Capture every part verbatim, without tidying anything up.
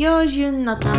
標準の玉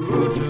Jamaica.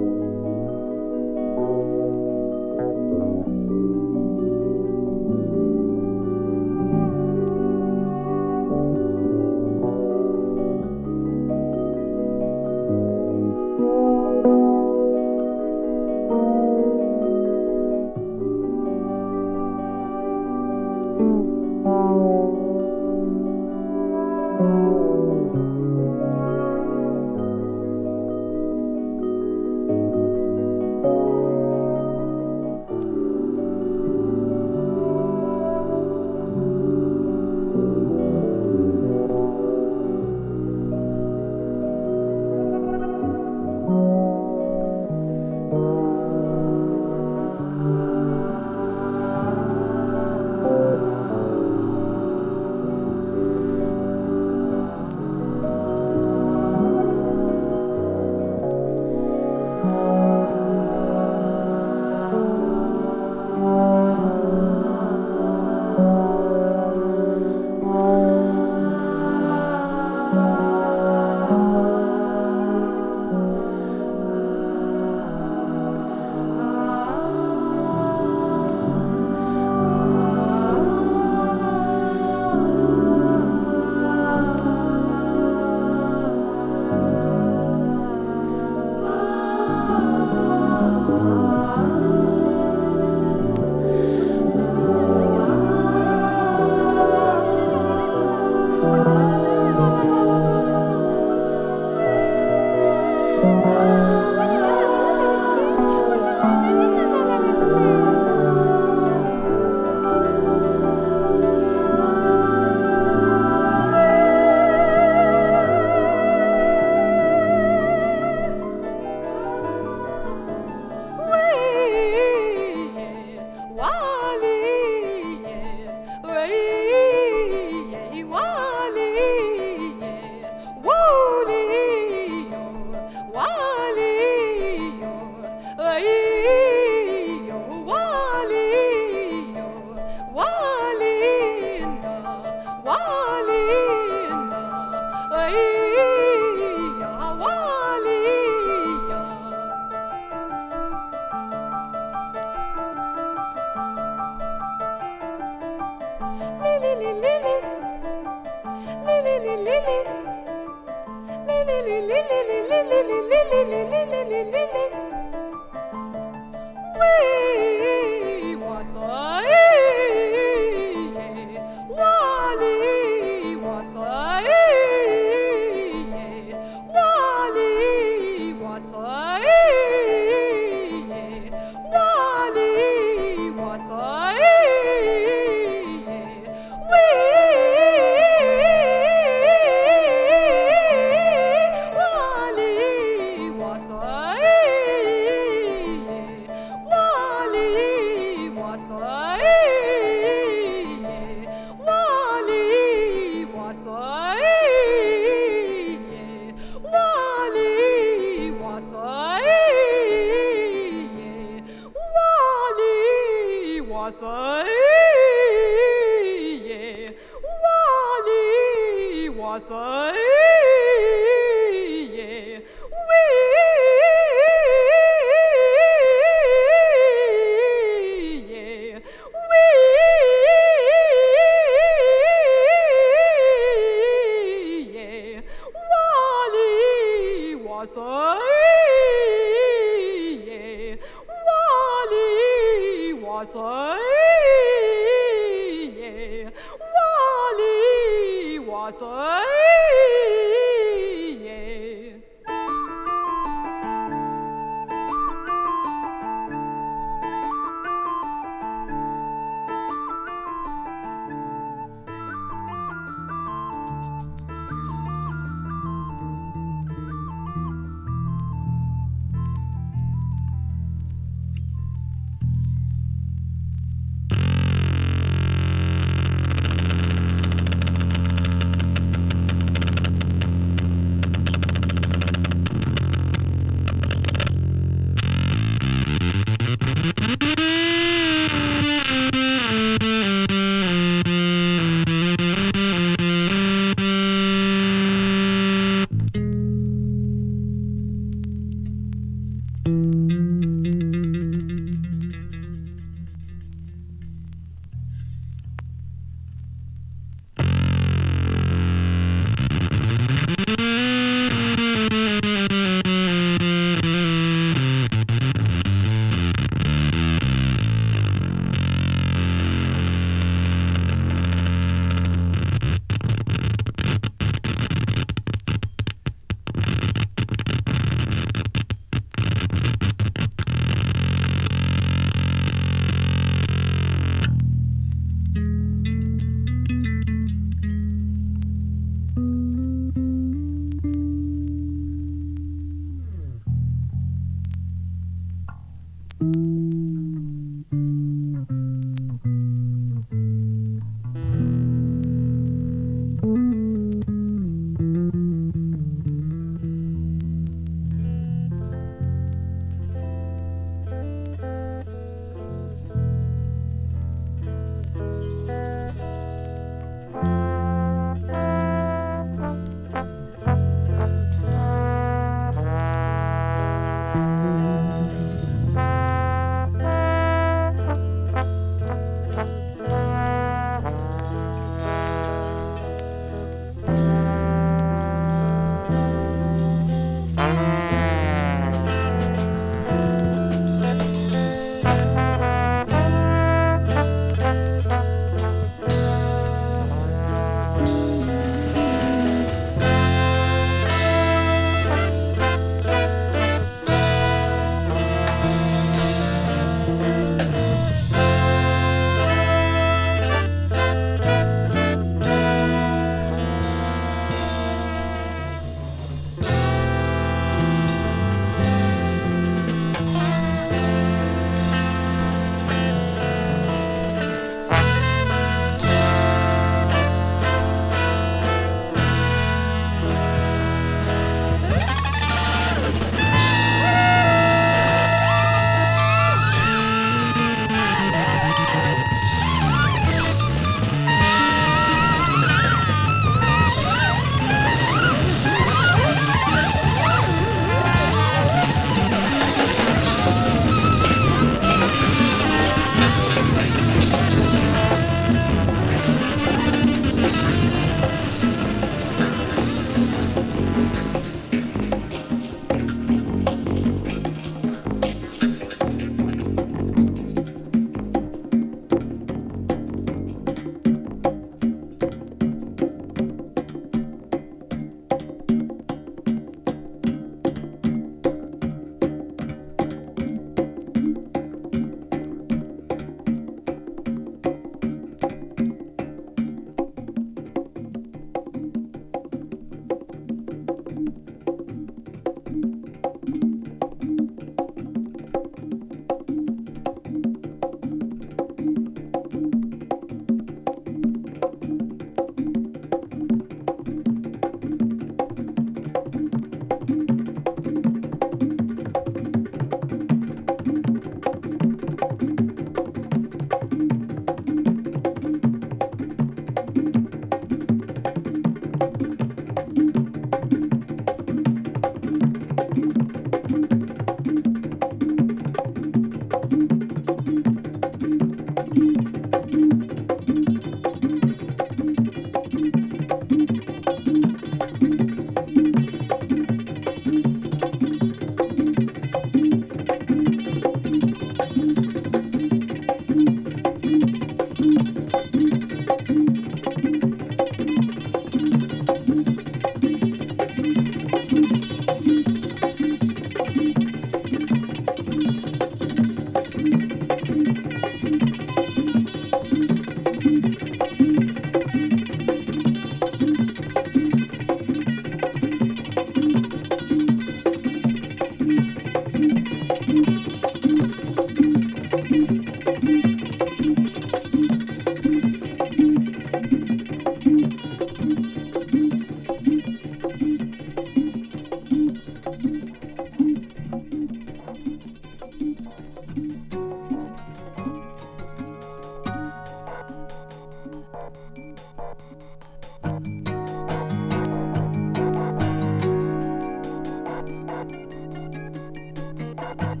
Thank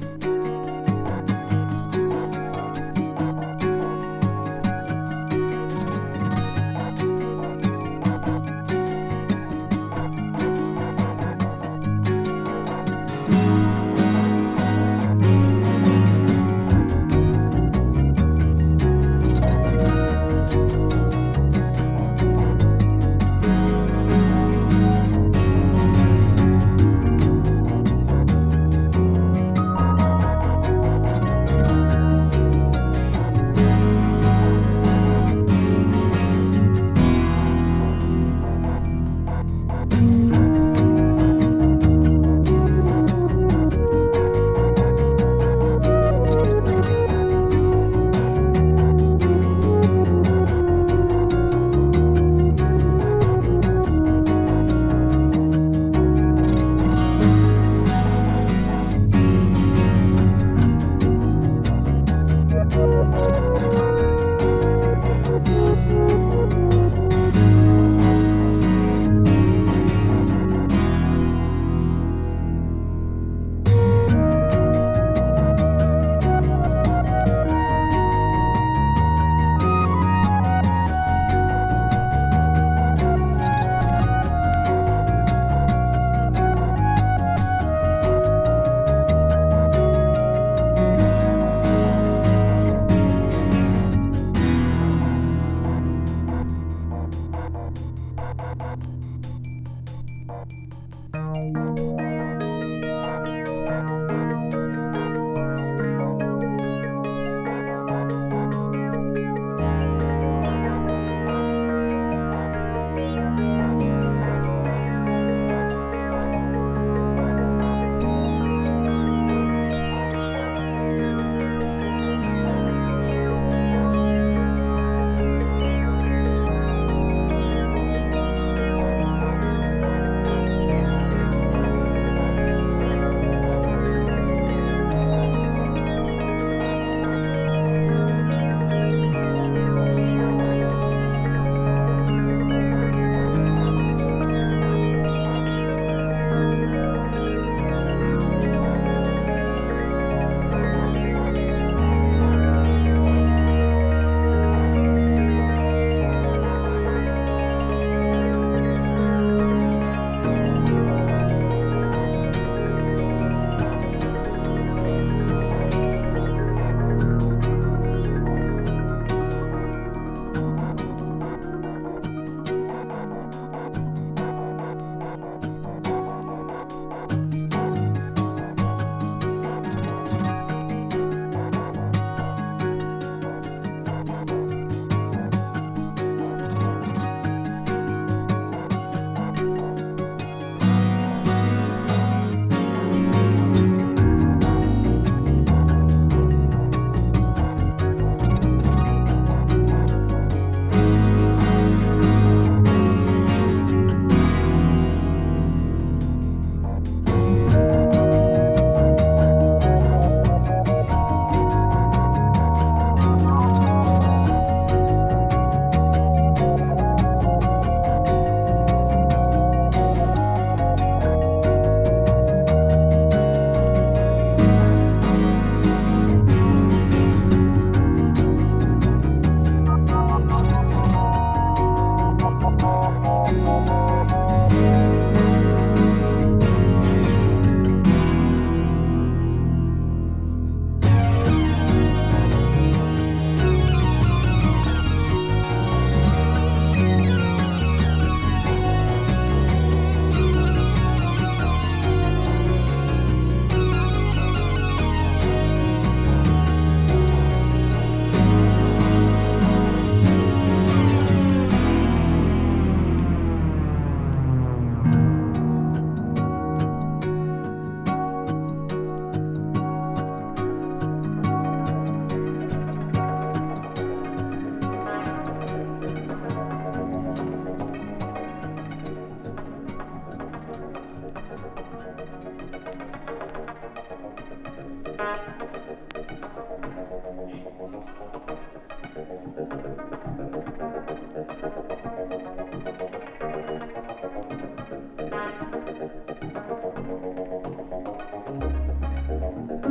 you.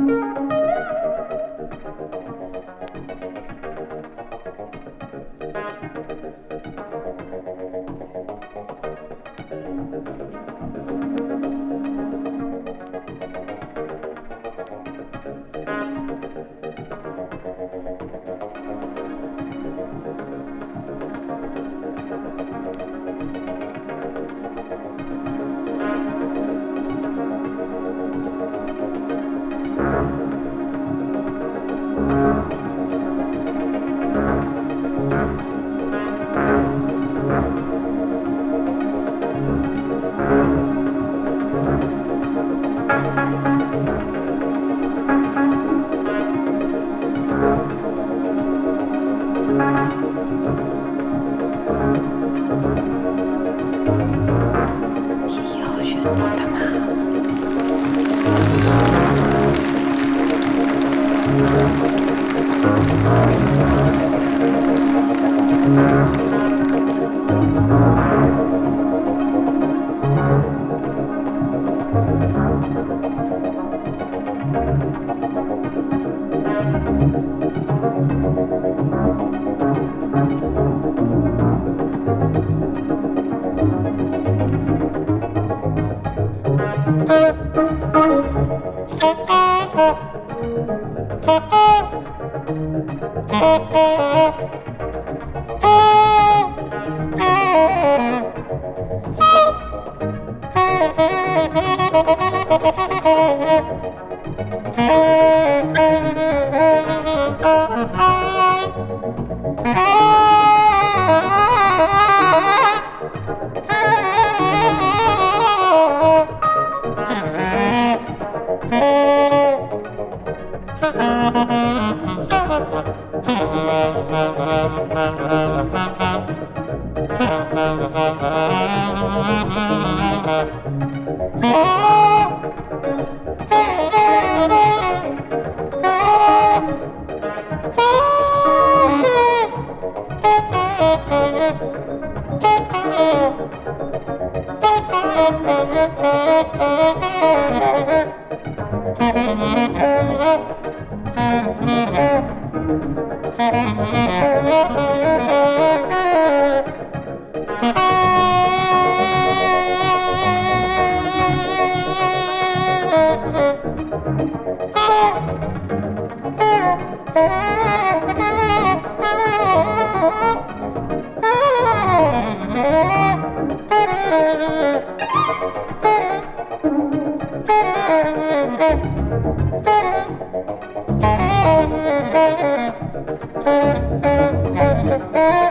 Oh,